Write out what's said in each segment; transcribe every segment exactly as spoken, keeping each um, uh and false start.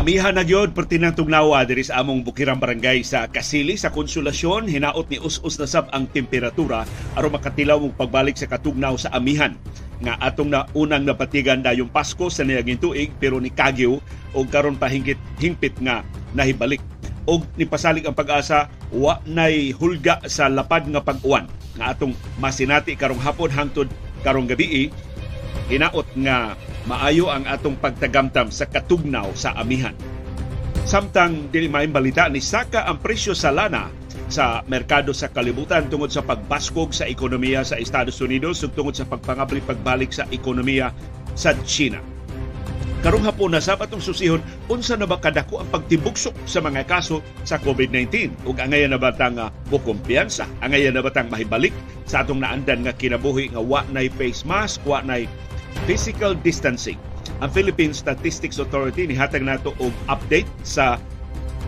Amihan na gyud perti nang tugnawa diri sa among bukirang barangay sa Kasili sa Konsolasyon. Hinaot ni us-us na sab ang temperatura aron makatilaw og pagbalik sa katugnaw sa Amihan nga atong na unang napatigan dayong Pasko sa niaging tuig pero ni kagyo og karon pa hingpit nga nahibalik og nipasalig ang pag-asa wa nay hulga sa lapad nga pag-uwan nga atong masinati karong hapon hangtod karong gabi. Hinaot nga maayo ang atong pagtagamtam sa katugnaw sa Amihan. Samtang dili maimbalita ni saka ang presyo sa lana sa merkado sa kalibutan tungod sa pagbaskog sa ekonomiya sa Estados Unidos ug tungod sa pagpangabli pagbalik sa ekonomiya sa China. Karong hapon na sabat ang susihon unsa na ba kadako ang pagtibuksok sa mga kaso sa COVID nineteen ug angay na ba tang bukumpiyansa, angay na ba tang mahibalik sa atong naandan nga kinabuhi nga wa nay face mask, wa nay physical distancing. Ang Philippine Statistics Authority nihatag nato og update sa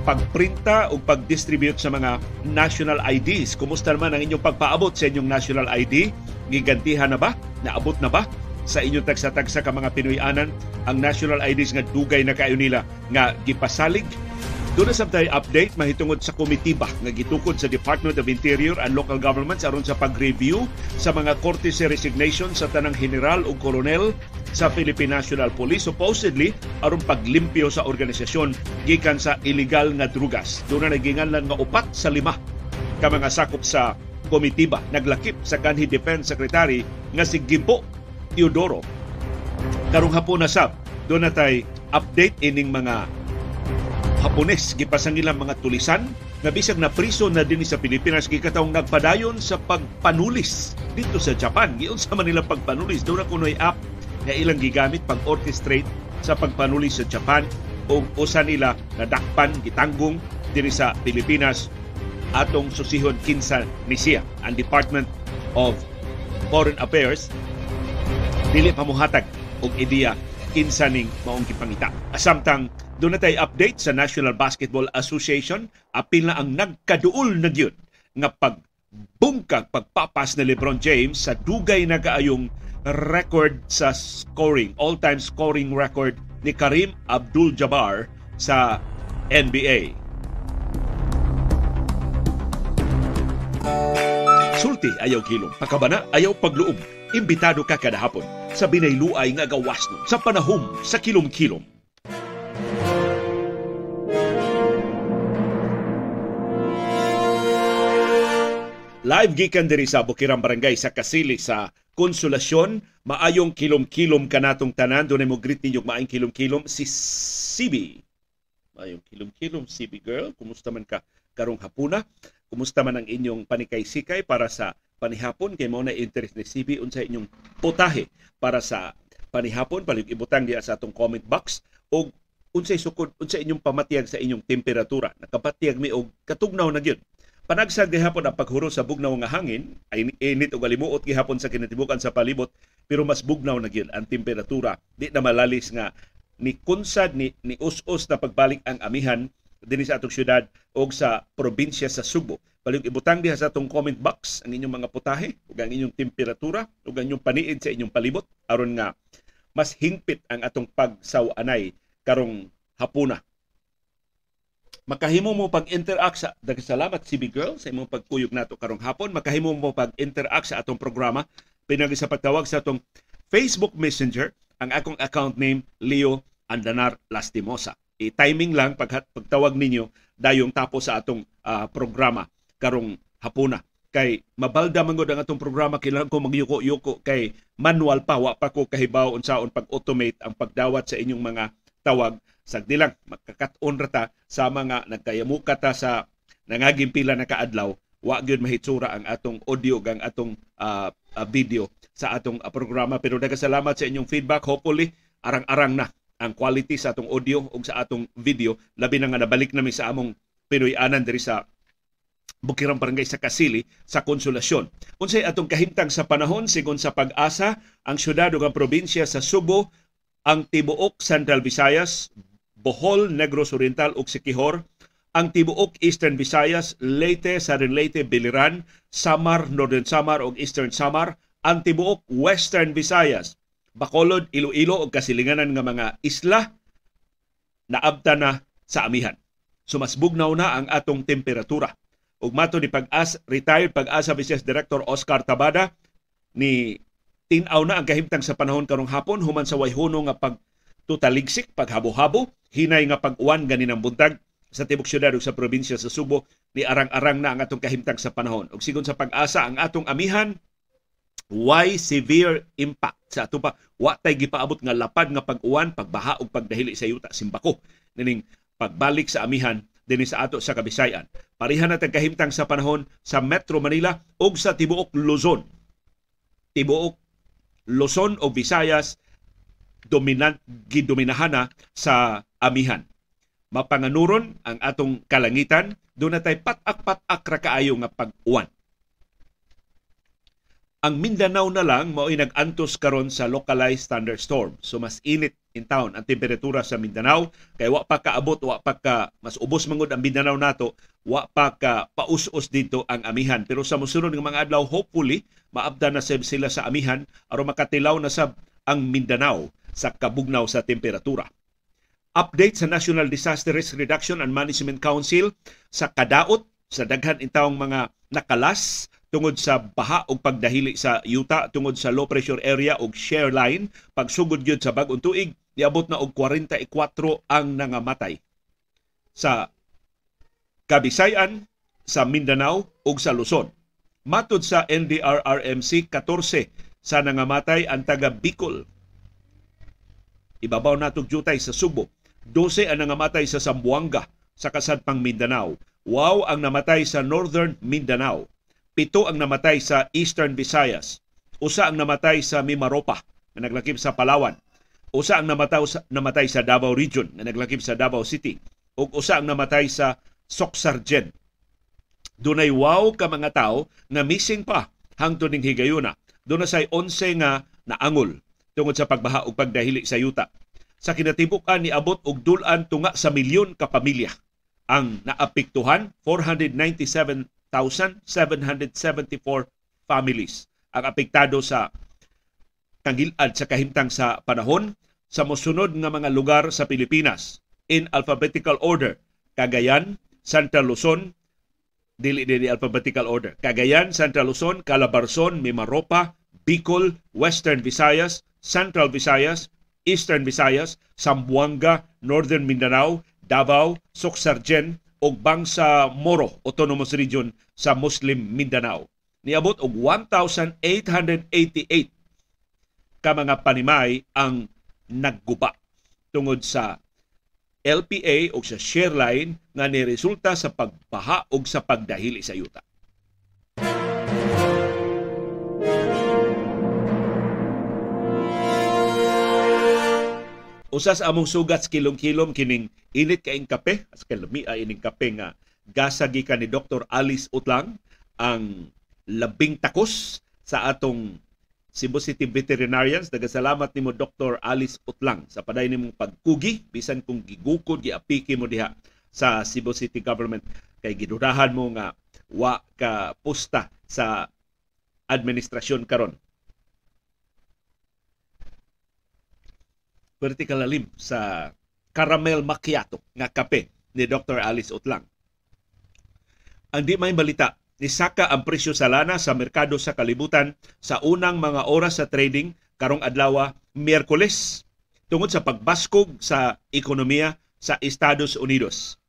pagprinta o pagdistribute sa mga national I Ds. Kumusta naman ang inyong pagpaabot sa inyong national I D? Gigantihan na ba? Naabot na ba sa inyong tagsa-tagsa ka mga Pinoyanan ang national I Ds nga dugay na kayo nila nga gipasalig? Doon na sabtay update mahitungod sa komitiba nga gitukod sa Department of Interior and Local Governments aron sa pag-review sa mga korte sa resignation sa tanang general o kolonel sa Philippine National Police supposedly aron paglimpyo sa organisasyon gikan sa illegal nga drugas. Doon na naginganlan nga upat sa lima ka mga sakop sa komitiba naglakip sa kanhi Defense Secretary nga si Gibo Teodoro. Karong hapon na sab doon natay update ining mga Hapones gipasang ilang mga tulisan na bisag na priso na din sa Pilipinas gikataong nagpadayon sa pagpanulis dito sa Japan. Giun sa man nila pagpanulis do ra kunoy app na ilang gigamit pag orchestrate sa pagpanulis sa Japan o usa nila nadakpan gitanggong diri sa Pilipinas atong susihon kinsa ni siya ang Department of Foreign Affairs dili pa mohatag og ideya kinsa ning maong gipangita. Asamtang doon na tayo update sa National Basketball Association. Apil na ang nagkaduol na yun nga pagbungkag pagpapas ni LeBron James sa dugay na kaayong record sa scoring, all-time scoring record ni Kareem Abdul-Jabbar sa N B A. Sulti ayaw kilom, pakabana ayaw pagluob. Imbitado ka kada hapon sa binayluay nga gawas nun sa panahom sa kilom-kilom. Live gikan diri sa bukirang barangay sa Kasili sa Konsolasyon. Maayong kilom-kilom kanatong tanan. Doon ay mo greet ninyong maayong kilom-kilom si Sibi. Maayong kilom-kilom Sibi girl. Kumusta man ka karong hapuna? Kumusta man ang inyong panikay-sikay para sa panihapon? Kay mo na interest ni Sibi unsa inyong potahe para sa panihapon. Palig ibutang diya sa atong comment box. O unsay sukod, unsay inyong pamatiyag sa inyong temperatura. Nakapatiyag mi og katugnaw na gyud. Panagsag gihapon ang paghuro sa bugnaw nga hangin, ay init o galimuot gihapon sa kinatibukan sa palibot, pero mas bugnaw na gyud ang temperatura. Di na malalis nga ni kunsad, ni, ni us-us na pagbalik ang Amihan din sa atong syudad o sa probinsya sa Cebu. Palihog ibutang diha sa atong comment box ang inyong mga putahe, o ang inyong temperatura, o ang inyong paniid sa inyong palibot, aron nga mas hingpit ang atong pagsawanay karong hapuna. Makahimo mo pag-interact sa dagsalamat Sibi girl sa imong pagkuyog nato karong hapon. Makahimo mo pag-interact sa atong programa pinagi sa pagtawag sa atong Facebook Messenger. Ang akong account name Leo Andanar Lastimosa. I-timing lang pag pagtawag ninyo dayong tapos sa atong uh, programa karong hapuna. Kay mabalda man gud ang atong programa, kailangan ko magyuko-yuko kay manual pa, wa pa ko kahibaw unsaon pag-automate ang pagdawat sa inyong mga tawag. Sagdi lang, magkakat-on rata sa mga nagkayamuka ta sa nangagimpila na kaadlaw, wa gyud mahitsura ang atong audio gang atong uh, uh, video sa atong uh, programa. Pero nagkasalamat sa inyong feedback. Hopefully, arang-arang na ang quality sa atong audio o sa atong video. Labi na nga nabalik namin sa among Pinoyanan diri sa Bukirang Barangay sa Kasili sa Konsolasyon. Unsay atong kahimtang sa panahon, sigon sa pag-asa, ang syudad o ang probinsya sa Cebu, ang tibuok Central Visayas, Bohol, Negros Oriental ug Siquijor, ang tibuok Eastern Visayas, Leyte, Southern Leyte, Biliran, Samar, Northern Samar ug Eastern Samar, ang tibuok Western Visayas, Bacolod, Iloilo ug kasilinganan nga mga isla, naabta na sa Amihan. Sumasbugnaw na ang atong temperatura. Ug mato ni pag-as retired pag-asa Vice Director Oscar Tabada ni tinaw na ang kahimtang sa panahon karong hapon human sa wayhono nga pagtutaligsik, paghabo-habo, hinay nga pag-uwan ganinang buntag sa tibok syudad ug sa probinsya sa Subo ni arang-arang na ang atong kahimtang sa panahon. Ug sigon sa pag-asa ang atong Amihan why severe impact sa ato pa wa tay gipaabot nga lapad nga pag-uwan, pagbaha ug pagdahili sa yuta simbako nining pagbalik sa Amihan dinhi sa ato sa Kabisayan. Parihan natang kahimtang sa panahon sa Metro Manila ug sa tibuok Luzon. Tibuok Luzon o Visayas dominant gidominahan na sa Amihan. Mapanganuron ang atong kalangitan, doon natay patak-patak ra kaayo nga pag-uwan. Ang Mindanao na lang mao'y nag-antos karon sa localized thunderstorm. So mas init in town ang temperatura sa Mindanao kay wa pa kaabot, wa pa ka mas ubos mangod ang Mindanao nato, wa pa ka paus-us dito ang Amihan. Pero sa mosunod nga mga adlaw hopefully maabda na sab sila sa Amihan aron makatilaw na sab ang Mindanao sa kabugnaw sa temperatura. Update sa National Disaster Risk Reduction and Management Council sa kadaot sa daghan in taong mga nakalas tungod sa baha o pagdahili sa yuta, tungod sa low pressure area o shear line, pagsugod yun sa bagong tuig, niabot na og forty-four ang nangamatay sa Kabisayan, sa Mindanao o sa Luzon. Matod sa N D R R M C, fourteen sa nangamatay ang taga Bicol. Ibabaw natog jutay sa Subo. twelve ang nangamatay sa Zamboanga, sa kasadpang Mindanao. Wow ang namatay sa Northern Mindanao. Pito ang namatay sa Eastern Visayas. Usa ang namatay sa Mimaropa na naglakip sa Palawan. Usa ang namatay sa Davao Region na naglakip sa Davao City. O usa ang namatay sa Soksarjen. Dunay wow ka mga tao na missing pa hangtod ning higayuna. Dunay say eleven nga naangol tungod sa pagbaha o pagdahili sa yuta. Sa kinatibukan niabot og dulan tunga sa milyon ka pamilya ang naapektuhan, four hundred ninety-seven one thousand seven hundred seventy-four families ang apektado sa kangilad sa kahimtang sa panahon sa mosunod nga mga lugar sa Pilipinas in alphabetical order. Cagayan, Central Luzon, dili dili alphabetical order. Cagayan, Central Luzon, Calabarzon, Mimaropa, Bicol, Western Visayas, Central Visayas, Eastern Visayas, Zamboanga, Northern Mindanao, Davao, Soksarjen og Bangsa Moro, Autonomous Region sa Muslim Mindanao. Niabot og one thousand eight hundred eighty-eight ka mga panimay ang nagguba tungod sa L P A o sa shear line nga niresulta sa pagbaha o sa pagdahili sa yuta. Usas among sugat kilom-kilom kining init kaing kape, as kalamia ining kape nga gasa gikan ni Doctor Alice Utlang ang labing takos sa atong Cebu City Veterinarians. Nagasalamat nimo Doctor Alice Utlang sa paday nimong pagkugi bisan kung gigukod giapiki mo diha sa Cebu City Government kay gidudahan mo nga wa ka pusta sa administrasyon karon. Vertical alim sa caramel macchiato nga kape ni Doctor Alice Utlang. Ang di may balita, nisaka ang presyo sa lana sa merkado sa kalibutan sa unang mga oras sa trading karong adlawa Miyerkules tungod sa pagbaskog sa ekonomiya sa Estados Unidos.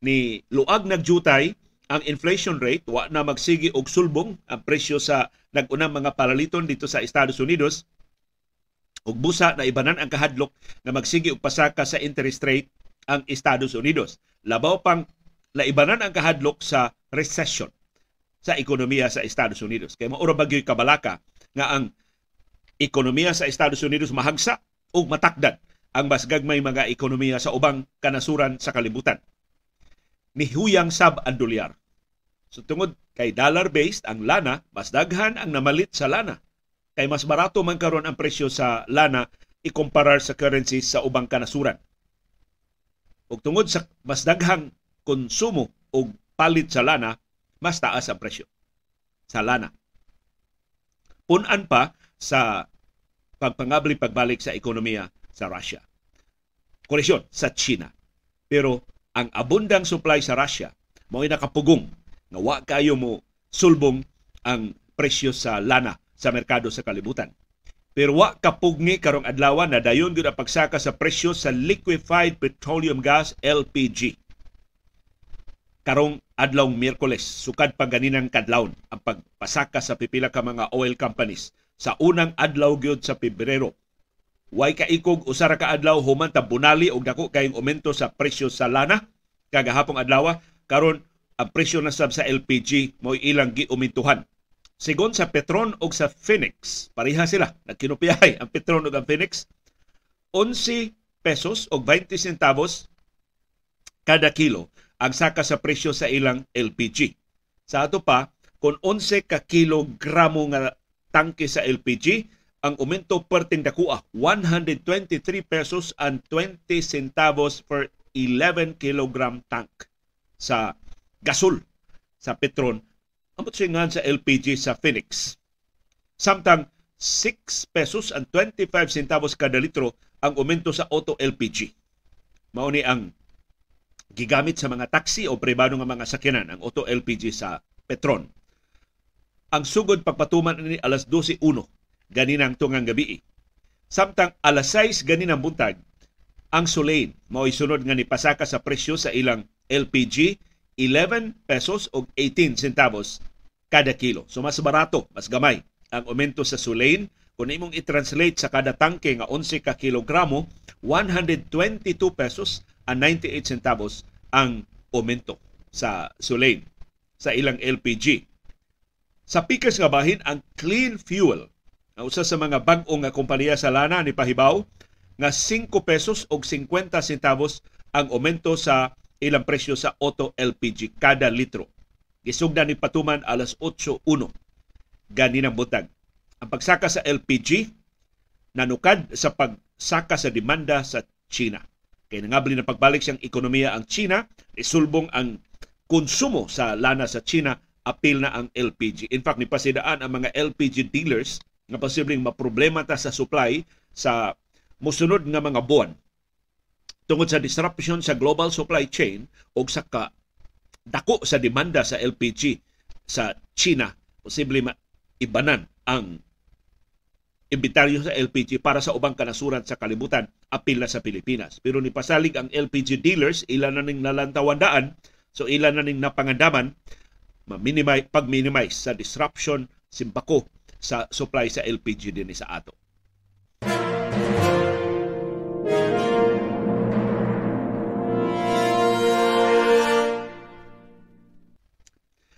Ni luag nagjutay ang inflation rate, wa na magsigi og sulbong ang presyo sa nagunang mga paraliton dito sa Estados Unidos. Ug busa na ibanan ang kahadlok na magsigi og pasaka sa interest rate ang Estados Unidos. Labaw pang laibanan ang kahadlok sa recession sa ekonomiya sa Estados Unidos. Kaya maura bagyo'y kabalaka nga ang ekonomiya sa Estados Unidos mahagsa o matakdan ang mas gagmay mga ekonomiya sa ubang kanasuran sa kalibutan. Nihuyang sab ang dolyar. So tungod kay dollar-based ang lana, mas daghan ang namalit sa lana. Kay mas barato man karon ang presyo sa lana ikumparar sa currency sa ubang kanasuran. Ug tungod sa mas daghang konsumo o palit sa lana, mas taas ang presyo sa lana. Punan pa sa pagpangabli pagbalik sa ekonomiya sa Russia. koreksyon, sa China. Pero ang abundang supply sa Russia, mao'y nakapugong na wa kayo mo sulbong ang presyo sa lana sa merkado sa kalibutan. Pero wa kapugni karong adlaw na dayon gyud ang pagsaka sa presyo sa liquefied petroleum gas L P G. Karong adlaw Miyerkules, sukad pa ganinang kadlawon ang pagpasaka sa pipila ka mga oil companies sa unang adlaw gyud sa Pebrero. Way kaikog usa ra ka adlaw human ta bunali og dako kayong aumento sa presyo sa lana kagahapong adlaw, karon ang presyo na sab sa L P G mo'y ilang giumintuhan. Sigon sa Petron o sa Phoenix, pareha sila, nagkinupiyahay ang Petron o ang Phoenix, eleven pesos o twenty centavos kada kilo ang saka sa presyo sa ilang L P G. Sa ato pa, kung eleven ka kilogramo nga tangke sa L P G, ang aumento per tindakua, one hundred twenty-three pesos and twenty centavos per eleven kilogram tank sa gasol sa Petron. Amot singan sa L P G sa Phoenix. Samtang six pesos and twenty-five centavos kada litro ang aumento sa auto L P G. Mauni ang gigamit sa mga taxi o pribado nga mga sakyanan ang auto L P G sa Petron. Ang sugod pagpatuman ni alas dose uno ganinang tungang gabi. Samtang alas sais ganinang buntag ang Sulain mao'y sunod nga nipasaka sa presyo sa ilang L P G, eleven pesos og eighteen centavos kada kilo. So mas barato, mas gamay ang aumento sa Sulain. Kung imong i-translate sa kada tangke nga eleven ka kilogramo, one hundred twenty-two pesos and ninety-eight centavos ang aumento sa Sulain sa ilang L P G. Sa pikas nga bahin ang Clean Fuel, na usa sa mga bag-o nga kompanya sa lana ni pahibaw nga five pesos og cincuenta centavos ang aumento sa ilang presyo sa auto L P G kada litro. Gisugdan ni patuman alas otso uno ganinang butag. Ang pagsaka sa L P G nanukad sa pagsaka sa demanda sa China. Kaya nangabli na pagbalik siyang ekonomiya ang China, isulbong ang konsumo sa lana sa China, apil na ang L P G. In fact, nipasidaan ang mga L P G dealers na posibleng maproblema ta sa supply sa musunod nga mga buwan tungod sa disruption sa global supply chain o sa dako sa demanda sa L P G sa China. Posible ibanan ang inventaryo sa L P G para sa ubang kanasuran sa kalibutan, apil na sa Pilipinas. Pero nipasalig ang L P G dealers, ilan na ning nalantawandaan, so ilan na ning napangandaman, pag-minimize sa disruption, simbako sa supply sa L P G din sa ato.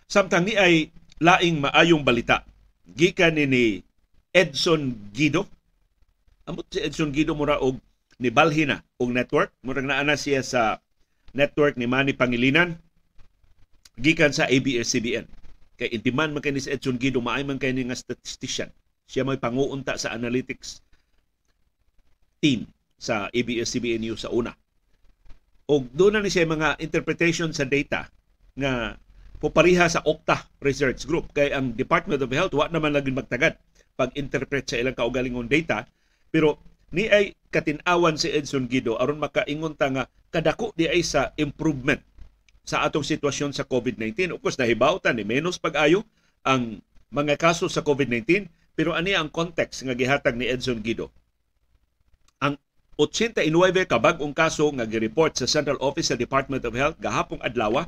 Samtang ni ay laing maayong balita gikan ni, ni Edson Guido. Amot si Edson Guido mura og ni balhina og network, murag naana siya sa network ni Manny Pangilinan gikan sa A B S C B N. Kay intiman man kay ni si Edson Guido, maay man kay ni nga statistician. Siya may panguunta sa analytics team sa A B S C B N News sa una. Og doon na ni siya mga interpretation sa data nga popariha sa Okta Research Group. Kaya ang Department of Health, wa naman lagi magtagad pag-interpret sa ilang kaugalingong data. Pero ni ay katinawan si Edson Guido aron makaingon ta nga kadako di ay sa improvement sa atong sitwasyon sa COVID nineteen. Of course, nahibaw ta ni menos pag-ayo ang mga kaso sa COVID nineteen. Pero ani ang context nga gihatag ni Edson Guido? Ang eighty-nine ka bag-ong kaso nga gireport sa Central Office sa Department of Health gahapong adlaw,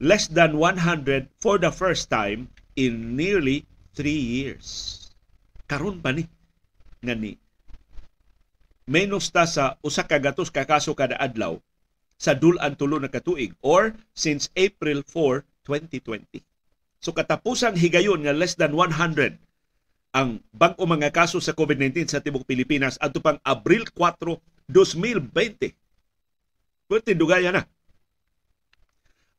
less than one hundred for the first time in nearly three years. Karon pa ni nga ni menos ta sa usa ka gatos ka kaso kada adlaw sa dulan tulo na katuig or since April four, twenty twenty. So katapusang higayon nga less than one hundred ang bag-o mga kaso sa COVID nineteen sa tibok Pilipinas adto pang Abril four, twenty twenty. Pwede dugaya na.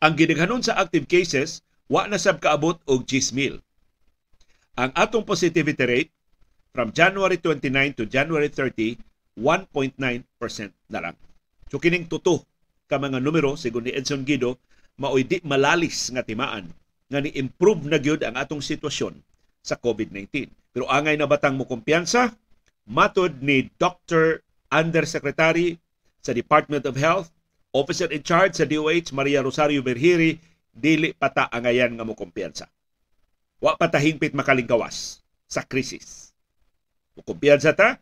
Ang gidaghanon sa active cases, wa na sab kaabot og ten thousand. Ang atong positivity rate from January twenty-ninth to January thirtieth, one point nine percent na lang. So kining tuto ka mga numero sigon ni Edson Guido, maoy di malalis nga timaan nga ni-improve na gyud ang atong sitwasyon sa COVID nineteen. Pero angay na batang mo kumpiyansa, matod ni Doctor Undersecretary sa Department of Health, Officer in Charge sa D O H, Maria Rosario Berhiri, dili pata angayan nga mo kumpiyansa. Wa patahingpit makalingkawas sa krisis. Mukumpiyansa ta,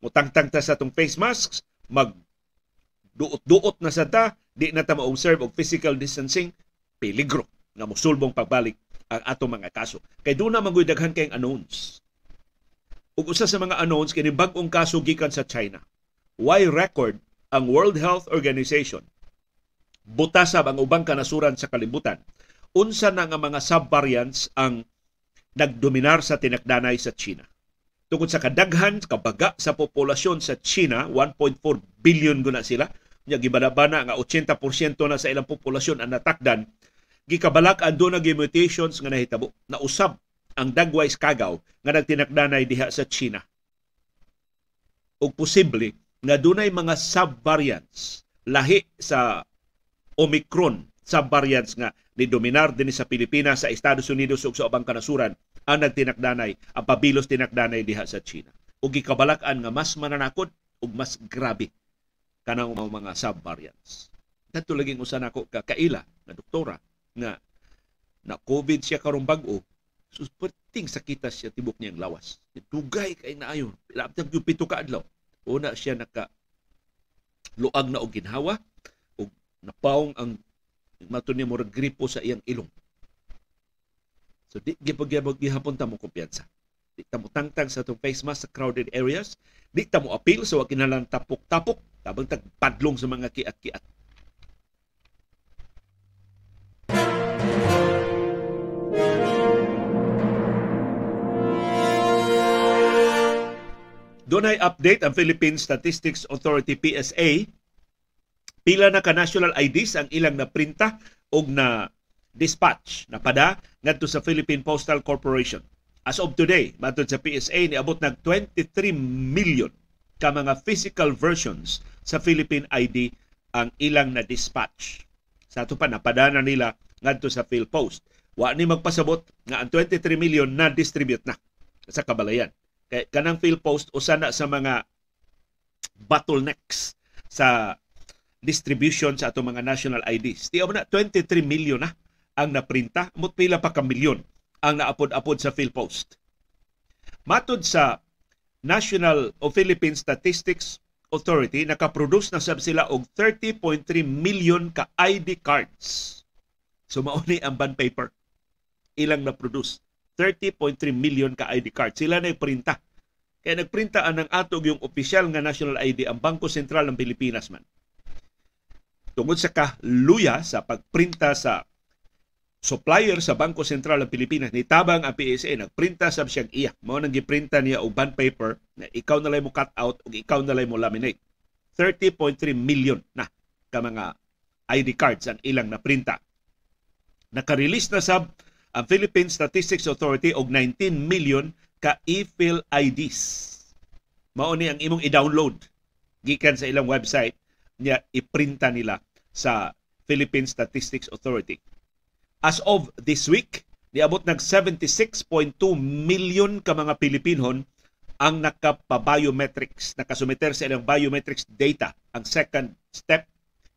mutangtang ta sa itong face masks, magduot-duot na sa ta, di na ta ma-observe og physical distancing, peligro na musulbong pagbalik ang atong mga kaso. Kay doon na magoy daghan kayong unknowns. Ug usa sa mga unknowns, kini bag-ong kaso gikan sa China. Why record ang World Health Organization? Butasab ang ubang kanasuran sa kalibutan. Unsa na nga mga subvariants ang nagdominar sa tinakdanay sa China. Tungod sa kadaghan, kabaga sa populasyon sa China, one point four billion guna sila. Nya gibadabana nga eighty percent na sa ilang populasyon ang natakdan. Gikabalak ando na mutations nga nahitabo. Nausab ang dagways kagaw nga nagtinakdanay diha sa China. Ug posible na dunay mga subvariants lahi sa Omicron, subvariants nga nidominar din sa Pilipinas, sa Estados Unidos ug sa ubang kanasuran ang nagtinakdanay, ang pabilos tinakdanay diha sa China. Ug gikabalak-an nga mas mananakot ug mas grabe kanang mga subvariants. Dadto laging usa nako ka kaila na doktora na na COVID siya karong bag-o, suporting sakita siya tibok niyang lawas. Dugay kay naayon, labtag gyud pito ka adlaw. Una siya naka luag na og ginhawa og napaong ang mato niya murag gripo sa iyang ilong. So di gipag-gipag gihapon ta mo kumpiyansa. Di ta mo tangtang sa tong face mask sa crowded areas, di ta mo appeal sa wa kinahanglan tapok-tapok, tabang tagpadlong sa mga kiat-kiat. Dunay update ang Philippine Statistics Authority P S A. Pila na ka national I Ds ang ilang naprinta og na dispatch na pada ngadto sa Philippine Postal Corporation. As of today, matod sa P S A niabot nag twenty-three million ka mga physical versions sa Philippine I D ang ilang na dispatch. Sa ato pa napada na nila ngadto sa PhilPost. Wa ni magpasabot nga ang twenty-three million na distribute na sa kabalayan. Kay kanang PhilPost usa na sa mga bottlenecks sa distribution sa ato mga national I Ds. Tiyaw na twenty-three million na ang naprinta, mut pila pa ka milyon ang naapod-apod sa PhilPost. Matod sa National o Philippine Statistics Authority, nakaproduce na sab sila og thirty point three million ka I D cards. So mauni ang bond paper ilang na-produce. thirty point three million ka I D card. Sila na printa. Kaya nagprintaan ng atog yung opisyal nga national I D ang Bangko Sentral ng Pilipinas man. Tungod sa kaluya sa pagprinta sa supplier sa Bangko Sentral ng Pilipinas, nitabang ang P S A, nagprinta sa siyang iya. Mao nang giprinta niya og bond paper na ikaw na lay mo cut out o ikaw na lay mo laminate. thirty point three million na ka mga I D cards ang ilang naprinta. Nakarelease na sab ang Philippine Statistics Authority og nineteen million ka e-fill I Ds. Mao ni ang imong i-download gikan sa ilang website niya iprinta nila sa Philippine Statistics Authority. As of this week, niabot nag seventy-six point two million ka mga Pilipinon ang nakapa-biometrics, nakasumiter sa ilang biometrics data, ang second step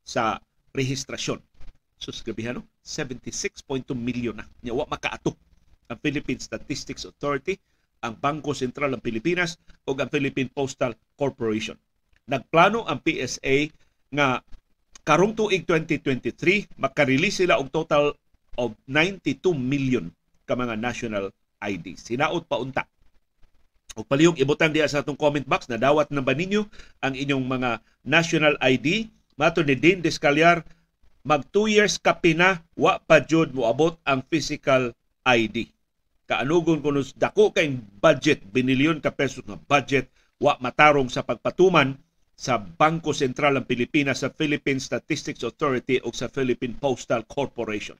sa rehistrasyon. Susgabihan, no? seventy-six point two million na. Wa makaatok ang Philippine Statistics Authority, ang Bangko Sentral ng Pilipinas o ang Philippine Postal Corporation. Nagplano ang P S A nga karong tuig twenty twenty-three makarelease sila og total of ninety-two million ka mga national I Ds. Sinaot pa unta. O palihog ibutang diya sa atong comment box na dawat na ba ninyo ang inyong mga national I D. Mato ni Dean Descaliar, mag two years ka pina, wa pa jud moabot ang physical I D. Kaanugon kuno dako kay budget, binilyon ka pesos na budget, wa matarong sa pagpatuman sa Bangko Sentral ng Pilipinas, sa Philippine Statistics Authority o sa Philippine Postal Corporation.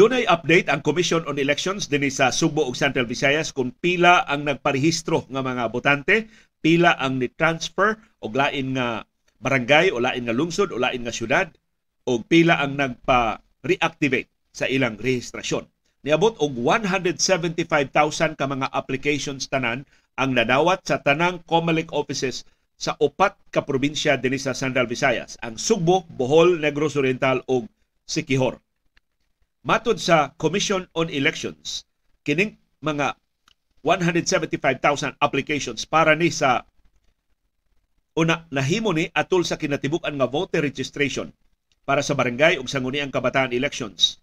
Dunay update ang Commission on Elections dinhi sa Cebu ug Central Visayas kung pila ang nagparehistro nga mga botante, pila ang ni-transfer og lain nga barangay o lain nga lungsod o lain nga syudad, og pila ang nagpa-reactivate sa ilang rehistrasyon. Niabot og one hundred seventy-five thousand ka mga applications tanan ang nadawat sa tanang COMELEC offices sa upat ka probinsya dinhi sa Central Visayas, ang Sugbo, Bohol, Negros Oriental ug Siquijor. Matod sa Commission on Elections, kining mga one hundred seventy-five thousand applications para ni sa una nahimo ni atol sa kinatibuk-an nga voter registration para sa barangay ug sangguniang kabataan elections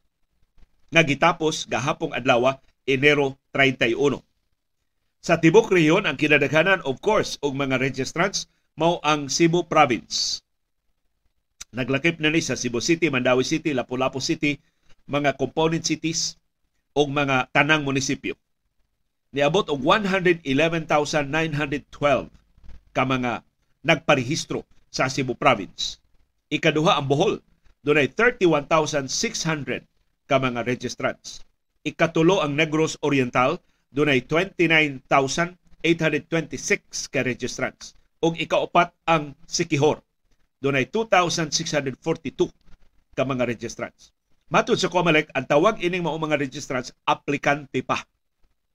nga gitapos gahapong adlaw, Enero thirty-one. Sa tibok rehiyon ang kinadaghanan of course og mga registrants mao ang Cebu province. Naglakip na ni sa Cebu City, Mandawi City, Lapu-Lapu City, mga component cities og mga tanang munisipyo. Niabot og one hundred eleven thousand nine hundred twelve ka mga nagparehistro sa Cebu province. Ikaduha ang Bohol, dunay thirty-one thousand six hundred ka mga registrants. Ikatulo ang Negros Oriental, dunay twenty-nine thousand eight hundred twenty-six ka registrants. Ug ikaapat ang Siquijor, dunay two thousand six hundred forty-two ka mga registrants. Matud sa COMELEC, ang tawag ining mao mga registrants aplikante pa.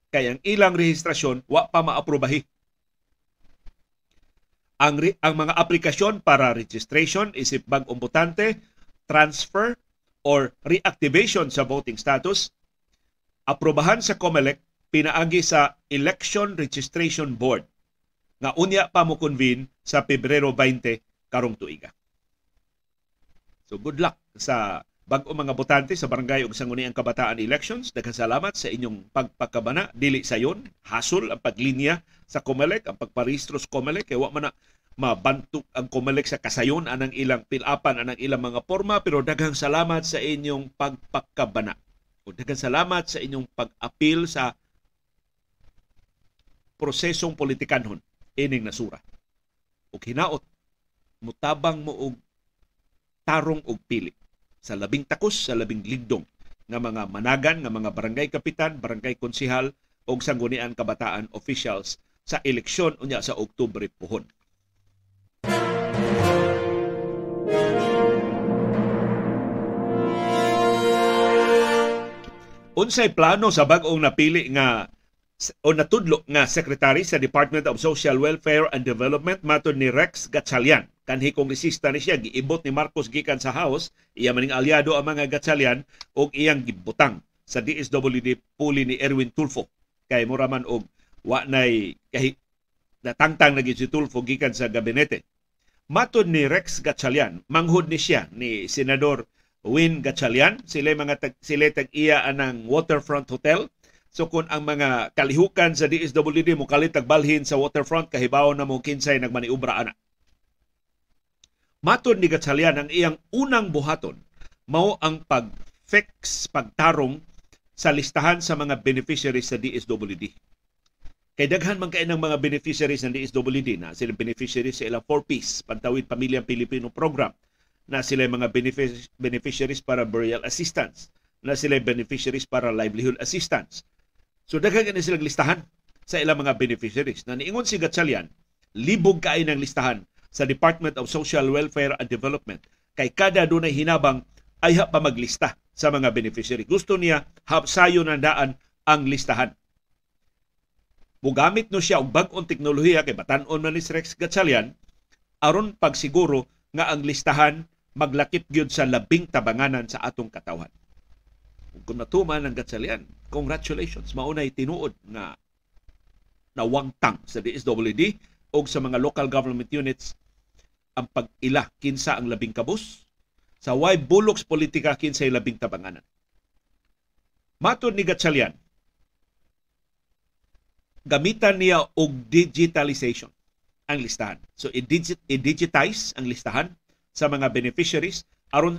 Kaya ang ilang rehistrasyon wa pa maaprobahi. Ang re- ang mga aplikasyon para registration isip bag-ong botante, transfer or reactivation sa voting status, aprobahan sa COMELEC, pinaagi sa Election Registration Board nga unya pa mo convene sa Pebrero twenty karong tuiga. So good luck sa bag-ong mga botante sa barangay ug sangguniang kabataan elections. Nagkasalamat sa inyong pagpakabana dili sayon hasol ang paglinya sa COMELEC, ang pagparehistro sa COMELEC kay wa man na mabantok ang COMELEC sa kasayon anang ilang pilapan, anang ilang mga porma, pero daghang salamat sa inyong pagpakabana. O daghang salamat sa inyong pag-apil sa prosesong politikanhon ining nasura. Ug hinaot mutabang mo og tarong og pili sa labing takos, sa labing ligdong ng mga managan, ng mga barangay kapitan, barangay konsihal o sanggunian kabataan officials sa eleksyon unya sa Oktubre puhon. Unsay plano sa bag-ong napili nga o natudlo nga Secretary sa Department of Social Welfare and Development matod ni Rex Gatchalian? Kanhi kongresista ni siya, giibot ni Marcos gikan sa House, iya maning aliado ang mga Gatchalian og iyang gibutang sa D S W D puli ni Erwin Tulfo. Kay mura man og wa nay kahit natangtang na si Tulfo gikan sa gabinete. Matod ni Rex Gatchalian, manghud ni siya ni Senador Win Gatchalian, sila mga tag, sila tag iya anang Waterfront Hotel. So kung ang mga kalihukan sa D S W D mo kalit tagbalhin sa Waterfront, kahibaw na mo kinsay nagmaniubra ana. Matod ni Gatchalian, ang iyang unang buhaton mao ang pag-fix, pagtarong sa listahan sa mga beneficiaries sa D S W D. Kay daghan man kay ng mga beneficiaries ng D S W D na sila beneficiaries sa ilang four P's, Pantawid Pamilyang Pilipino Program, na sila mga benefic- beneficiaries para burial assistance, na sila beneficiaries para livelihood assistance. So daghan na silang listahan sa ilang mga beneficiaries. Na niingon si Gatchalian, libog kaay ng listahan sa Department of Social Welfare and Development. Kay kada dunay hinabang ay hap pa maglista sa mga beneficiary. Gusto niya hapsayo ng daan ang listahan. Mugamit no siya og bag-ong teknolohiya kay batan-on man ni Rex Gatchalian aron pagsiguro nga ang listahan maglakip gyud sa labing tabanganan sa atong katawhan. Kung natuman ang Gatchalian, congratulations, maunay tinuod na nawangtang sa D S W D o sa mga local government units ang pag-ila kinsa ang labing kabus, sa way buloks politika kinsa ay labing tabanganan. Matod ni Gatchalian, gamitan niya og digitalization ang listahan. So i-digitize ang listahan sa mga beneficiaries aron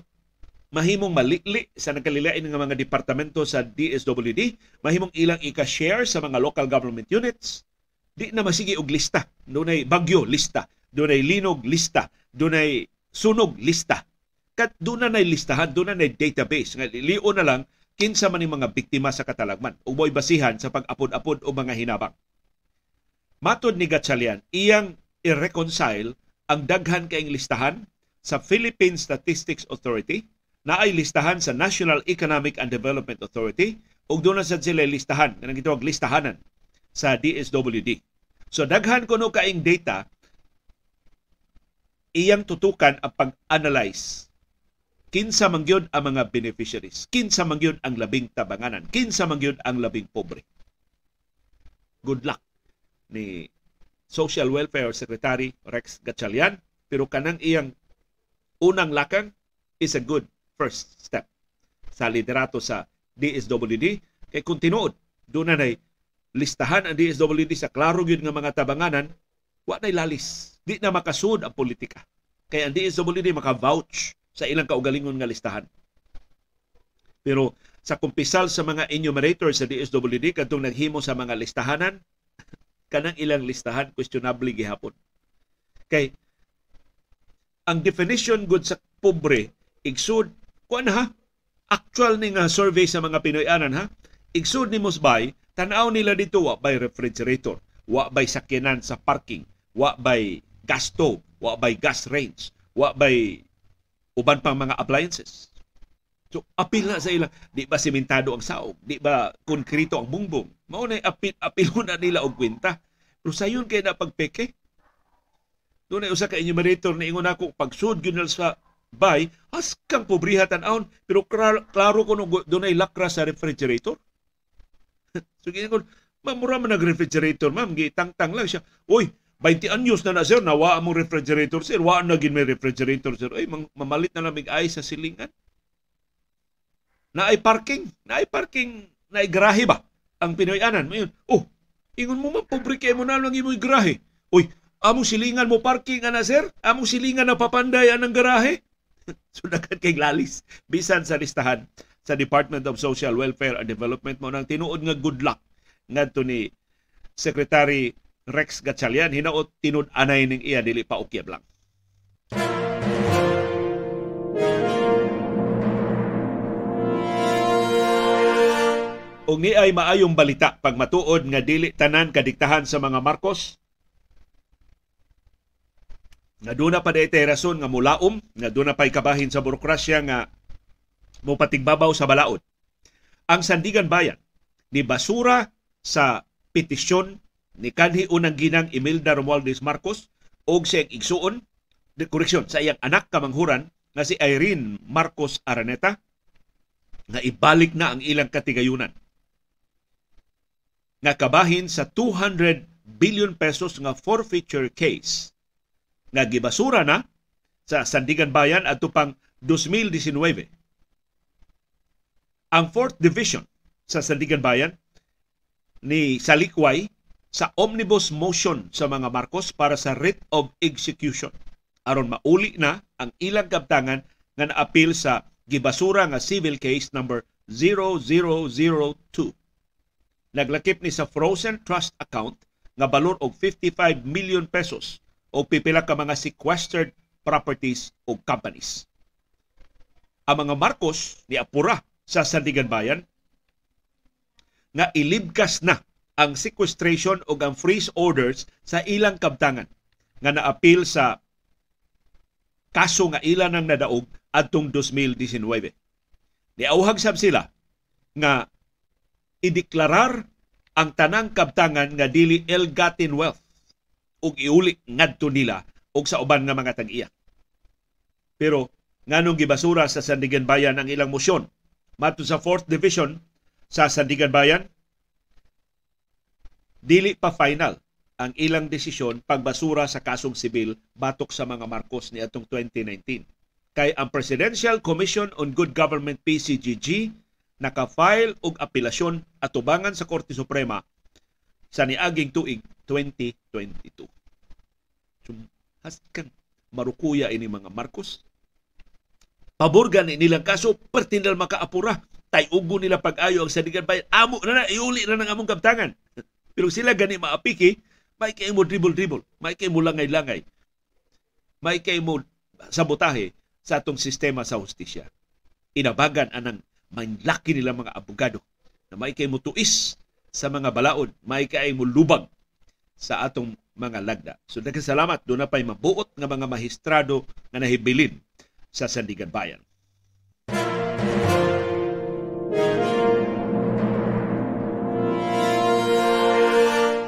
mahimong malikli sa nagkalilain ng mga departamento sa D S W D, mahimong ilang ika-share sa mga local government units. Di na masigi og lista. Dunay bagyo lista, dunay linog lista, dunay sunog lista. Kat doon na nay listahan, doon na nay database. Nga lilio na lang kinsa man yung mga biktima sa katalagman o mo'y basihan sa pag-apod-apod o mga hinabang. Matod ni Gatchalian, iyang i-reconcile ang daghan kaing listahan sa Philippine Statistics Authority, na ay listahan sa National Economic and Development Authority, og doon na sad sila listahan, kanang gitawag listahanan sa D S W D. So daghan kuno kaing data, iyang tutukan ang pag-analyze. Kinsa man gyud ang mga beneficiaries, kinsa man gyud ang labing tabanganan, kinsa man gyud ang labing pobre. Good luck ni Social Welfare Secretary Rex Gatchalian, pero kanang iyang unang lakang is a good first step sa liderato sa D S W D. Kay kung tinuod, doon na na'y listahan ang D S W D sa klaro yun ng mga tabanganan, wa na'y lalis. Di na makasood ang politika. Kaya ang D S W D makavouch sa ilang kaugalingon nga listahan. Pero sa kumpisal sa mga enumerators sa D S W D, katong naghimo sa mga listahanan, kanang ilang listahan questionably gihapon. Kay ang definition good sa pobre, igsud kuan ha, actual ni nga survey sa mga Pinoyanan ha, igsud ni Musbay, tanaw nila dito wa by refrigerator, wa by sakyanan sa parking, wa by gas stove, wa by gas range, wa by uban pang mga appliances. So, apil na sa ilang, di ba simentado ang saog? Di ba konkrito ang bungbong? Maunay apil, apil na nila og kwenta. Pero sayon kayo na pagpeke. Doon ay usa ka enumerator na ingon ako, pagsud gyud sa bay, has kang pobrihatan aon, pero klaro, klaro ko nung doon ay lakra sa refrigerator. So, ingon, ma'am, mura man nag-refrigerator, ma'am, gitang-tang lang siya. Uy, twenty anyos na na, sir, nawaan mong refrigerator, sir. Waan na gin may refrigerator, sir. Uy, mamalit na lamig ay sa silingan. Naay parking, naay parking, naay grahe ba ang Pinoyanan? Mayon, oh, ingon mo man, pobre kayo mo na lang yung grahe. Uy, among silingan mo parking, ana sir? Among silingan na papanday, anang garahe? So, nagkat kay lalis. Bisan sa listahan sa Department of Social Welfare and Development mo nang tinuod nga good luck ngadto ni Secretary Rex Gatchalian, hinaot tinud-anay ning iya, dili pa ukyab lang. O ni ay maayong balita pag matuod nga dili tanan kadiktahan sa mga Marcos. Nga doon na pa dahi rason nga mulaom, nga doon na pa'y kabahin sa burokrasya nga mupatigbabaw sa balaod. Ang Sandiganbayan ni basura sa petisyon ni kanhi unang ginang Imelda Romualdez Marcos o sa iyang igsuon, koreksyon, sa iyang anak kamanghuran nga si Irene Marcos Araneta nga ibalik na ang ilang katigayunan. Nga kabahin sa two hundred billion pesos nga forfeiture case nga gibasura na sa Sandiganbayan at pang twenty nineteen. Ang fourth Division sa Sandiganbayan ni salikway sa omnibus motion sa mga Marcos para sa writ of execution aron mauli na ang ilang kabtangan nga naapil sa gibasura nga civil case number zero zero zero two. Naglakip ni sa frozen trust account nga balor og fifty-five million pesos o pipila ka mga sequestered properties o companies. Ang mga Marcos ni apura sa Sandiganbayan nga ilibkas na ang sequestration o ang freeze orders sa ilang kabtangan nga naapil sa kaso nga ilan ang nadaog adtong twenty nineteen. Niauhag sab sila nga ideklarar ang tanang kabtangan nga dili ill-gotten wealth ug iuli ngadto nila og sa uban nga mga tag-iya. Pero nganong gibasura sa Sandiganbayan ang ilang motion matud sa fourth Division sa Sandiganbayan, dili pa final ang ilang desisyon pagbasura sa kasong sibil batok sa mga Marcos ni atong twenty nineteen. Kay ang Presidential Commission on Good Government P C G G naka-file og apelasyon atubangan sa Korte Suprema sa niaging tuig twenty twenty-two. So, has kang marukuya ini mga Marcos. Paborgan ni nilang kaso, pertindal makaapura. Tayugo nila pag-ayo ang Sandiganbayan. Amo na na, iuli na ng among kabtangan. Pero sila gani maapiki, may kayo mo dribble-dribble, may kayo mo langay-langay, may kayo mo sabotahe sa atong sistema sa hustisya. Inabagan anang manlaki nila mga abogado na may kay mo tuis sa mga balaod, may kay mo lubag sa atong mga lagda. So nagkasalamat, doon na pa'y mabuot ng mga mahistrado na nahibilin sa Sandiganbayan.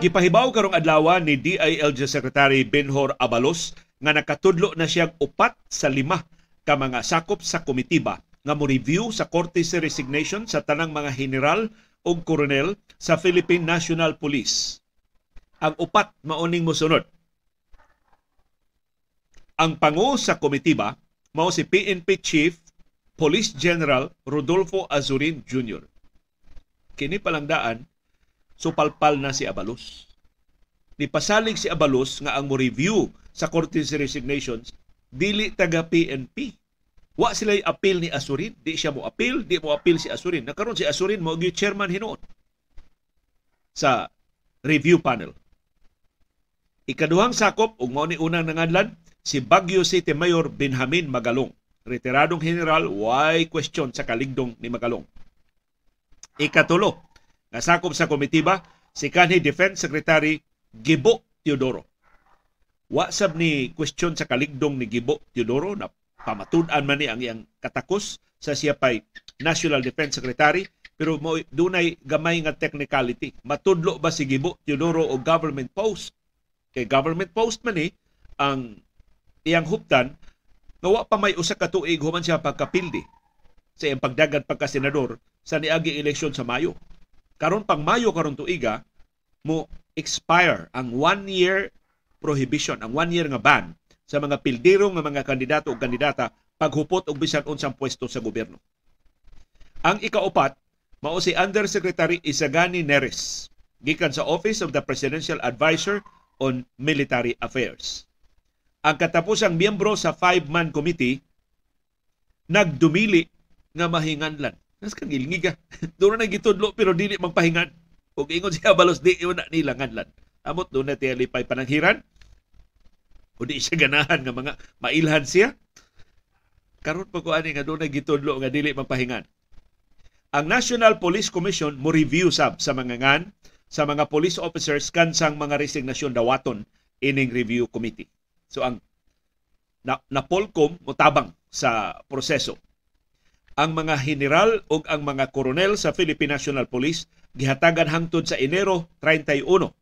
Gipahibaw karong adlaw ni D I L G Secretary Benhur Abalos nga nakatudlo na siyang upat sa lima ka mga sakop sa komitiba nga mo-review sa korte sa resignation sa tanang mga general o koronel sa Philippine National Police. Ang upat mauning mosunod. Ang pangu sa komitiba mao si P N P Chief Police General Rodolfo Azurin Junior Kini palangdaan, so palpal na si Abalos. Nipasalig si Abalos nga ang mo-review sa Korte sa Resignations, dili taga P N P. Wa sila'y appeal ni Azurin. Di siya mo appeal, di mo appeal si Azurin. Nakaroon si Azurin, mo yung chairman hinoon sa review panel. Ikaduhang sakop, ug mao ni unang nangadlan, si Baguio City Mayor Benjamin Magalong. Retiradong general, why question sa kaligdong ni Magalong. Ikatulo, nasakop sa komitiba si kanhi Defense Secretary Gibo Teodoro. Wasab ni question sa kaligdong ni Gibo Teodoro na pamatud-an man ni ang iyang katakos sa siya pay National Defense Secretary, pero dunay gamay nga technicality. Matudlo ba si Gibo Teodoro o government post? Kay government post man ni ang iyang huptan nga wa pa may usa ka tuig human siya pagkapildi sa iyang pagdagan pagkasenador sa niagi eleksyon sa Mayo. Karon pang Mayo karon tuiga mo expire ang one-year prohibition, ang one-year nga ban sa mga pildero nga mga kandidato o kandidata paghupot og bisan unsang pwesto sa gobyerno. Ang ikaupat mao si Undersecretary Isagani Neres gikan sa Office of the Presidential Advisor on Military Affairs. Ang katapusang miyembro sa five-man committee nagdumili nga mahinganlan. Nas kang ilingiga. Doon na gitudlo pero dili magpahingan. Kung ingon siya Abalos, di yun na nilanganlan. Amot doon na tiyalipay pananghiran. O di siya ganahan nga mga mailhan siya. Karon pa ko ani nga doon na gitudlo nga dili magpahingan. Ang National Police Commission mo review sab sa mga ngan, sa mga police officers kansang mga resignasyon dawaton ining review committee. So ang na, na Polcom mo tabang sa proseso. Ang mga general o ang mga koronel sa Philippine National Police gihatagan hangtod sa Enero thirty-one.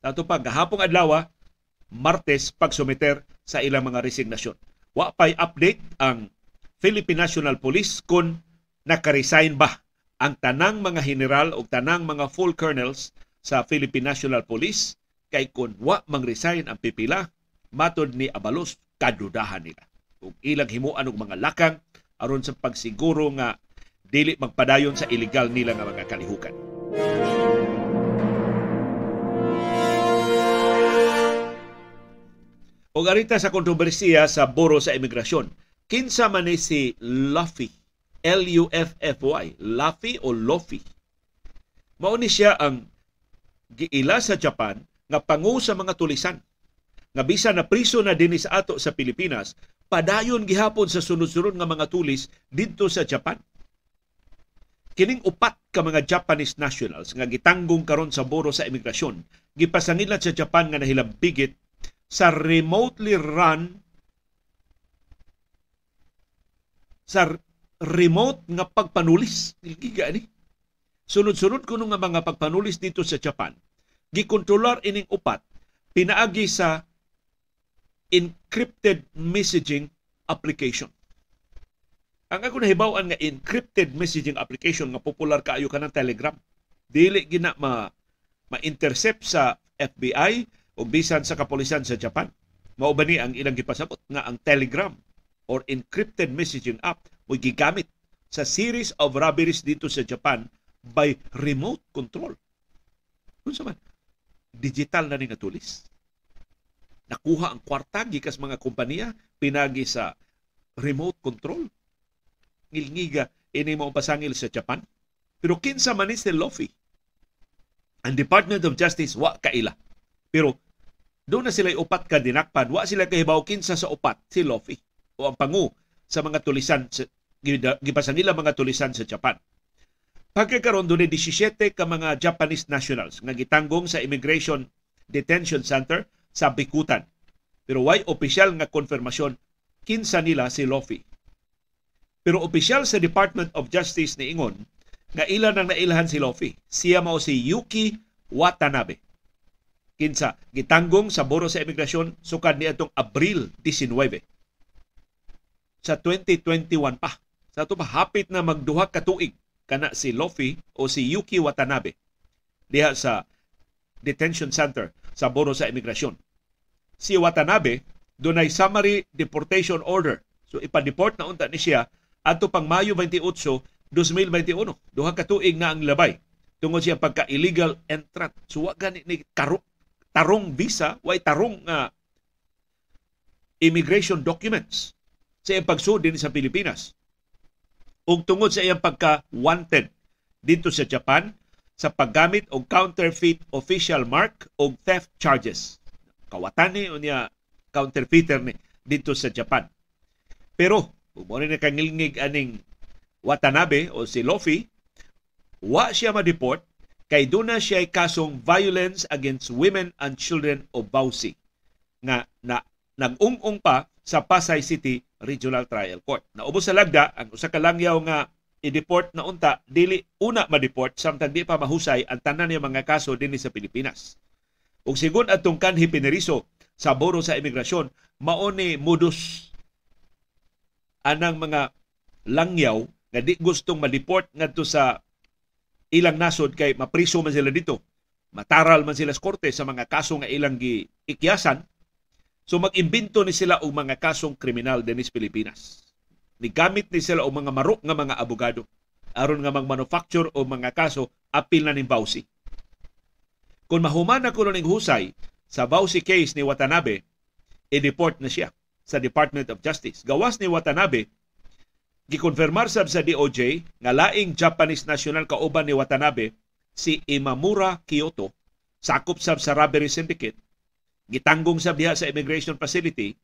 Dato pa, gahapong adlaw, Martes, pagsumiter sa ilang mga resignasyon. Wa pay update ang Philippine National Police kung nakaresign ba ang tanang mga general o tanang mga full colonels sa Philippine National Police kay kung wa mang-resign ang pipila, matod ni Abalos, kadudahan nila. Kung ilang himuan og mga lakang aron sa pagsiguro nga dili magpadayon sa illegal nila nga mga kalihukan. Og arita sa kontrobersiya sa buro sa imigrasyon, kinsa man ni si Luffy, L U F F Y, Luffy o Luffy. Mao ni siya ang giila sa Japan nga pangu sa mga tulisan. Nga bisan na priso na dinhi sa ato sa Pilipinas, padayon gihapon sa sunod-sunod nga mga tulis didto sa Japan. Kining upat ka mga Japanese nationals nga gitanggong karon sa buro sa imigrasyon, gipasangilan sa Japan nga nahilambigit sa remotely run sa remote nga pagpanulis. Giga ani. Sunod-sunod kuno nga mga pagpanulis dito sa Japan. Gikontrolar ining upat pinaagi sa encrypted messaging application. Ang ako nahibawan nga encrypted messaging application nga popular kaayo kanang Telegram, dili gina ma ma-intercept sa F B I o bisan sa kapulisan sa Japan. Mao ba ni ang ilang gipasabot nga ang Telegram or encrypted messaging app mo'y gigamit sa series of robberies dito sa Japan by remote control. Unsa man digital na ni nga tulis. Nakuha ang kwarta gikas mga kompanya pinagi sa remote control. Ngilngiga ini mao pasangil sa Japan. Pero kinsa man ni si Luffy? Ang Department of Justice wa kaila. Pero do na sila'y upat ka dinakpan, wa sila kahibaw kinsa sa upat si Luffy o ang pangu sa mga tulisan sa gipasangila mga tulisan sa Japan. Pagkakaroon doon ay disisiete ka mga Japanese nationals nga gitanggong sa Immigration Detention Center sa Bikutan. Pero way opisyal nga konfirmasyon kinsa nila si Luffy. Pero opisyal sa Department of Justice ni ingon nga ilan ang nailhan si Luffy. Siya mao si Yuki Watanabe. Kinsa gitanggong sa Buro sa Imigrasyon sukad niadtong Abril nineteen. Sa twenty twenty-one pa, sa ito pa hapit na magduha ka tuig kana si Lofi o si Yuki Watanabe diha sa detention center sa Buro sa Imigrasyon. Si Watanabe dunay summary deportation order. So ipadeport na unta ni siya adto pang Mayo twenty-eighth, twenty twenty-one. Duha ka tuig na ang labay tungod siya pagka illegal entrant. So wa gani ni karo, tarong visa, wa tarong uh, immigration documents sa iyang pagsudin sa Pilipinas. Ug tungod sa iyang pagka wanted dito sa Japan sa paggamit og counterfeit official mark og theft charges. Kawatan ni unya counterfeiter ni dito sa Japan. Pero, kung mo rin nakangilingig aning Watanabe o si Lofi, wa siya ma-deport kay doon na siya ay kasong violence against women and children o V A W S I nga na, nag-ung-ung pa sa Pasay City Regional Trial Court. Naubos sa lagda, ang usa ka langyaw nga i-deport na unta, dili una ma-deport samtang di pa mahusay ang tanan niya mga kaso din sa Pilipinas. Ug sigun atong kanhi pineriso sa Buro sa Imigrasyon, mao ni modus anang mga langyaw na di gustong ma-deport ngadto sa ilang nasod kay mapriso man sila dito. Mataral man sila sa korte sa mga kaso nga ilang giikyasan. So mag-imbento ni sila og mga kasong kriminal dinis Pilipinas. Nigamit ni sila og mga marok nga mga abogado aron nga mag-manufacture o mga kaso apil na ning V A W S I. Kung mahuman na kuno ning husay sa V A W S I case ni Watanabe, i-deport na siya sa Department of Justice. Gawas ni Watanabe, gikonfirmar sab sa D O J nga laing Japanese national kauban ni Watanabe si Imamura Kyoto, sakop sab sa robbery syndicate, gitanggong sab diha sa immigration facility,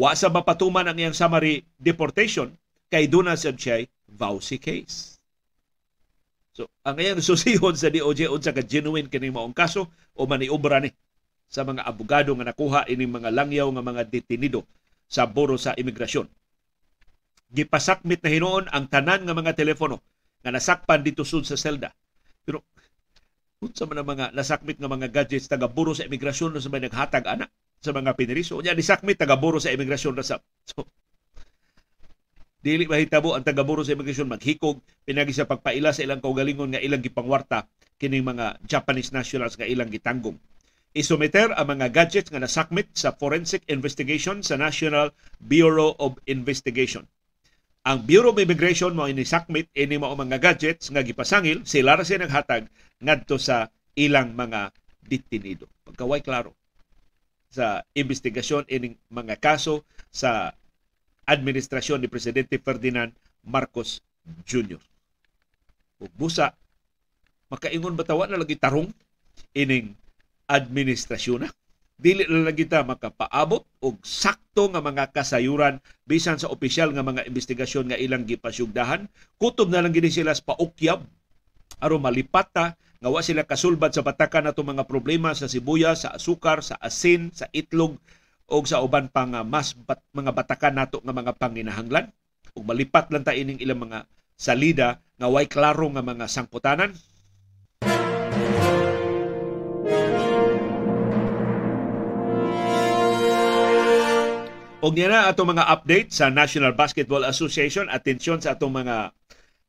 wa sab mapatuman ang iyang summary deportation kay duna sab siya V A W S I case. So, ang iyang susihon sa D O J unsa ka genuine kining maong kaso o maniubra ni sa mga abogado nga nakuha ining mga langyaw nga mga detenido sa Buro sa Imigrasyon. Gipasakmit na hinoon ang tanan nga mga telepono nga nasakpan dito sud sa selda. Pero unsa man ang mga nasakmit nga mga gadgets taga Buro sa Imigrasyon no sa may naghatag ana sa mga pineriso? Unya nisakmit taga Buro sa Imigrasyon ra sab. So dili mahitabo ang taga Buro sa Imigrasyon maghikog pinagi sa pagpaila sa ilang kaugalingon nga ilang gipangwarta kining mga Japanese nationals nga ilang gitanggong. Isumiter ang mga gadgets nga nasakmit sa Forensic Investigation sa National Bureau of Investigation. Ang Bureau of Immigration mo inisakmit ini mao mga gadgets nga gipasangil, sila ra siya naghatag ngadto sa ilang mga detenido. Pagkaway klaro sa investigasyon ining mga kaso sa administrasyon ni Presidente Ferdinand Marcos Junior Ug busa makaingon batawa na lagi tarong ining administrasyon na. Dili na lang kita makapaabot og sakto nga mga kasayuran bisan sa opisyal nga mga investigasyon nga ilang gipasyugdahan. Kutob na lang gini sila sa paukyab aron malipata nga wa sila kasulbad sa batakan nato mga problema sa sibuyas, sa asukar, sa asin, sa itlog og sa uban pang mas bat, mga batakan nato nga mga panginahanglan. Ug malipat lang ta ining ilang mga salida nga way klaro nga mga sangputanan. Og niya na atong mga update sa National Basketball Association. Atensyon sa atong mga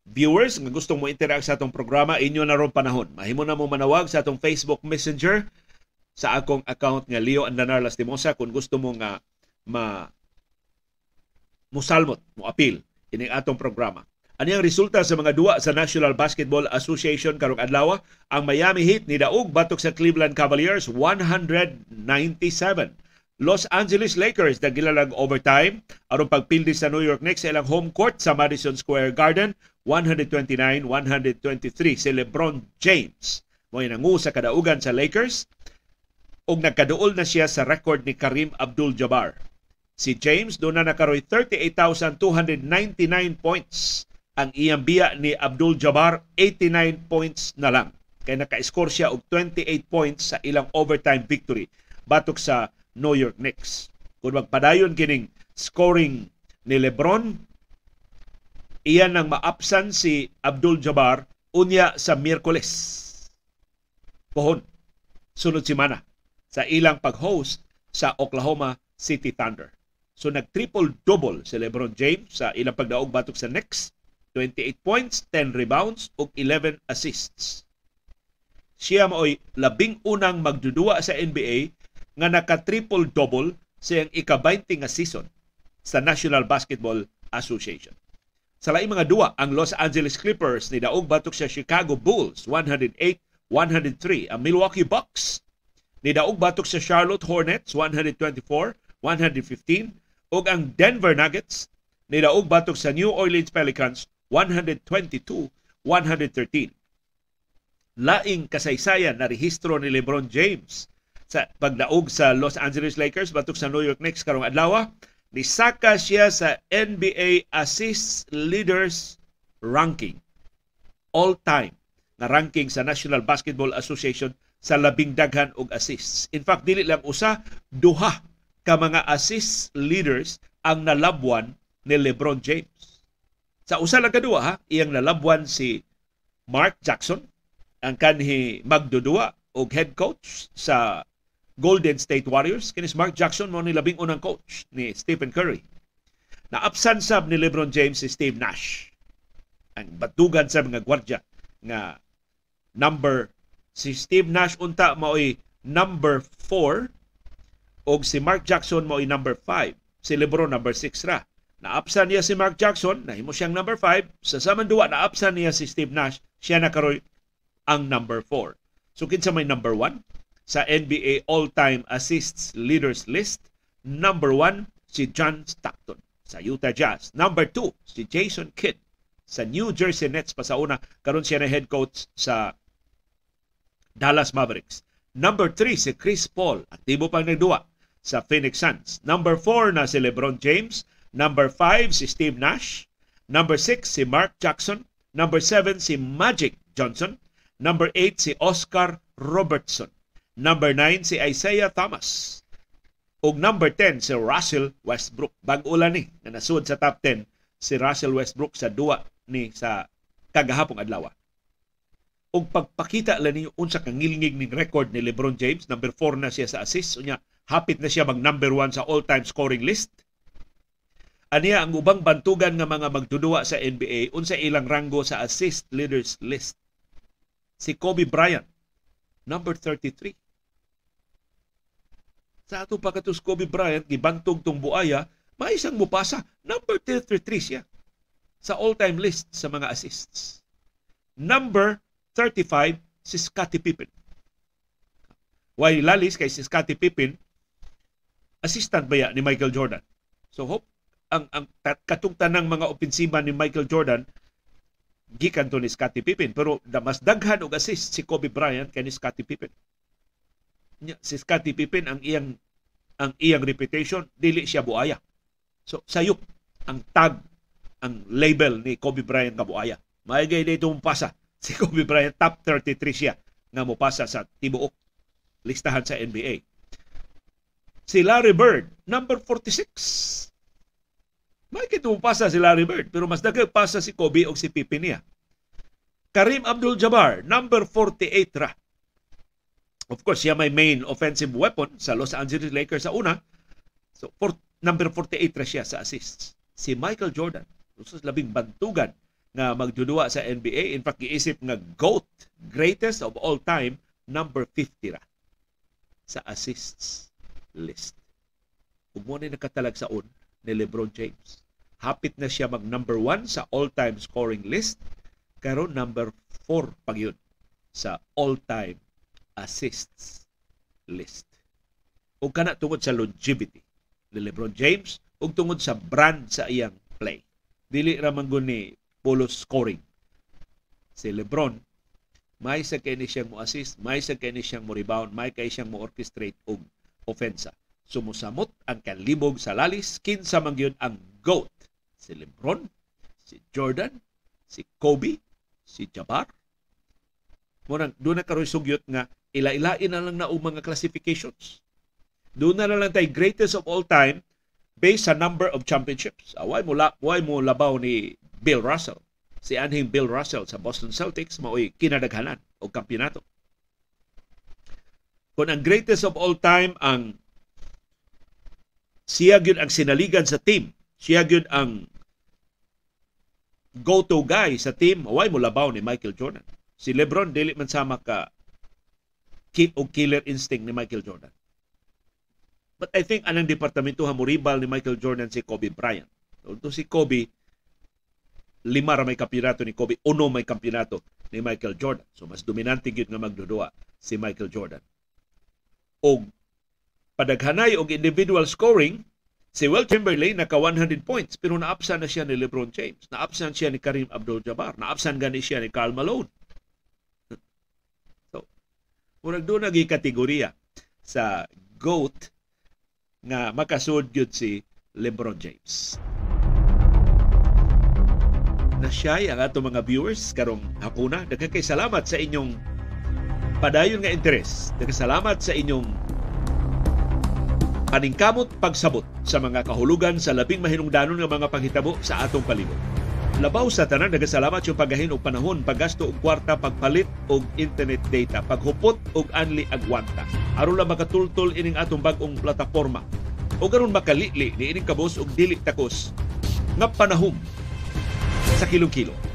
viewers nga gustong mo interact sa atong programa, inyo na ron panahon. Mahimo na mo manawag sa atong Facebook Messenger sa akong account nga Leo Andanar Lastimosa kung gusto mo nga ma musalmot, mo apil ining atong programa. Ano yung resulta sa mga duwa sa National Basketball Association karong adlaw? Ang Miami Heat ni daog batok sa Cleveland Cavaliers one ninety-seven. Los Angeles Lakers naghilalag overtime aron pagpildi sa New York Knicks sa ilang home court sa Madison Square Garden one twenty-nine one twenty-three. Si LeBron James mo'y nangu sa kadaugan sa Lakers ug nagkaduol na siya sa record ni Kareem Abdul-Jabbar. Si James doon na nakaroy thirty-eight thousand two hundred ninety-nine points. Ang iyang biya ni Abdul-Jabbar eighty-nine points na lang. Kaya naka-score siya og twenty-eight points sa ilang overtime victory batok sa New York Knicks. Kung magpadayon kining scoring ni LeBron, iyan ang maapsan si Abdul-Jabbar unya sa Miyerkules. Pohon, sunod simana sa ilang pag-host sa Oklahoma City Thunder. So nag-triple-double si LeBron James sa ilang pagdaog batok sa Knicks, twenty-eight points, ten rebounds ug eleven assists. Siya maoy labing unang magdudua sa N B A nga naka-triple-double sa ika-twenty nga season sa National Basketball Association. Sa laing mga duwa, ang Los Angeles Clippers ni daog batok sa Chicago Bulls, one oh eight one oh three. Ang Milwaukee Bucks ni daog batok sa Charlotte Hornets, one twenty-four one fifteen. Ug ang Denver Nuggets ni daog batok sa New Orleans Pelicans, one twenty-two one thirteen. Laing kasaysayan na rehistro ni LeBron James sa pagdaog sa Los Angeles Lakers batok sa New York Knicks karong adlaw. Nisaka siya sa N B A Assist Leaders Ranking. All-time na ranking sa National Basketball Association sa labing daghan og assists. In fact, dili lang usa, duha ka mga assist leaders ang nalabwan ni LeBron James. Sa usa lang kaduha, ha, iyang nalabwan si Mark Jackson, ang kanhi magdudua og head coach sa Golden State Warriors. Kinis Mark Jackson mo ni labing unang coach ni Stephen Curry. Na-absan sab ni LeBron James si Steve Nash, ang batugan sa mga gwardya nga number si Steve Nash unta maoy number four og si Mark Jackson maoy number five. Si LeBron number six ra. Na-absan niya si Mark Jackson, nahimo siyang number five. Sa samang duwa na-absan niya si Steve Nash, siya nakaroy ang number four. So kinsa may number one sa N B A All-Time Assists Leaders List? Number one, si John Stockton sa Utah Jazz. Number two, si Jason Kidd sa New Jersey Nets. Pasauna, karon siya na head coach sa Dallas Mavericks. Number three, si Chris Paul. Aktibo pang nagduwa sa Phoenix Suns. Number four na si LeBron James. Number five, si Steve Nash. Number six, si Mark Jackson. Number seven, si Magic Johnson. Number eight, si Oscar Robertson. Number nine, si Isaiah Thomas. O number ten, si Russell Westbrook. Bag-ulan ni, na nasud sa top ten, si Russell Westbrook sa duwa ni sa kagahapong adlaw. O pagpakita lang niyo unsa kang ngilingig ning record ni LeBron James, number four na siya sa assists. Unya, hapit na siya mag number one sa all-time scoring list. Aniya ang ubang bantugan nga mga magdudua sa N B A, unsa ilang ranggo sa assist leaders list. Si Kobe Bryant, number thirty-three. Sa ato pagkatus Kobe Bryant, gibantog tong buaya, may isang mupasa, number thirty-three siya sa all-time list sa mga assists. Number thirty-five, si Scottie Pippen. Why lalis kay si Scottie Pippen, assistant ba ya ni Michael Jordan? So hope, ang, ang katungtan ng mga opensiba ni Michael Jordan, gikan to ni Scottie Pippen. Pero mas daghan og assist si Kobe Bryant kay ni Scottie Pippen. Si Scottie Pippen, ang iyang ang iyang reputation, dili siya buaya. So sayop ang tag, ang label ni Kobe Bryant nga buaya. Maigay dito mupasa si Kobe Bryant, top thirty-three siya nga mupasa sa tibuok listahan sa N B A. Si Larry Bird, number forty-six. Makikita mo pasa si Larry Bird, pero mas daghang pasa si Kobe o si Pippen niya. Kareem Abdul-Jabbar, number forty-eight ra. Of course, siya may main offensive weapon sa Los Angeles Lakers sa una. So, for, number forty-eight ra siya sa assists. Si Michael Jordan, usus labing bantugan na magdudua sa N B A. In fact, iisip nga GOAT, greatest of all time, number fifty ra sa assists list. Kung muna nakatalag sa on ni LeBron James. Hapit na siya mag number one sa all-time scoring list, karon number four pag yun sa all-time assists list. Ug kana tungod sa longevity ni LeBron James ug tungod sa brand sa iyang play. Dili ra man gud ni polo scoring. Si LeBron may sa kay ni siyang mo assist, may sa kay ni siyang mo rebound, may kay siyang mo orchestrate og ofensa. Sumusamot ang kalibog sa lalis, kinsa man gyud ang GOAT. Si LeBron, si Jordan, si Kobe, si Jabbar. Murang, doon na karoy sugyot nga ila-ilain na lang na o mga classifications. Doon na lang tayo greatest of all time based sa number of championships. Away mo, la, away mo labaw ni Bill Russell. Si anhing Bill Russell sa Boston Celtics, mao'y kinadaghanan o kampiyonato. Kung ang greatest of all time ang siya yun ang sinaligan sa team, siya yun ang go-to guy sa team, huwag mo labaw ni Michael Jordan. Si LeBron dili man sama ka keep o killer instinct ni Michael Jordan. But I think anang departamento hamuribal ni Michael Jordan si Kobe Bryant. Although si Kobe, lima ra may kampiyonato ni Kobe, uno may kampiyonato ni Michael Jordan. So mas dominante yun nga magdudua si Michael Jordan. O padaghanay og individual scoring, si Will Chamberlain naka one hundred points pero naapsan na siya ni LeBron James, naapsan siya ni Kareem Abdul-Jabbar, naapsan gani siya ni Karl Malone. So, murag doon naging kategorya sa GOAT nga makasud gyud si LeBron James. Nasyay ang ato mga viewers karong hapuna. Daghang kay salamat sa inyong padayon nga interes. Daghang salamat sa inyong paningkamot pagsabot sa mga kahulugan sa labing mahinungdanon nga mga panghitabo sa atong palibot. Labaw sa tanan, nagasalamat yung paggahin og panahon, paggasto og kwarta, pagpalit og internet data, paghupot og anli agwanta. Aron lang makatultol ining atong bag-ong plataporma. O garon makalili ni ining kabos og dili takos nga panahom sa kilong-kilo.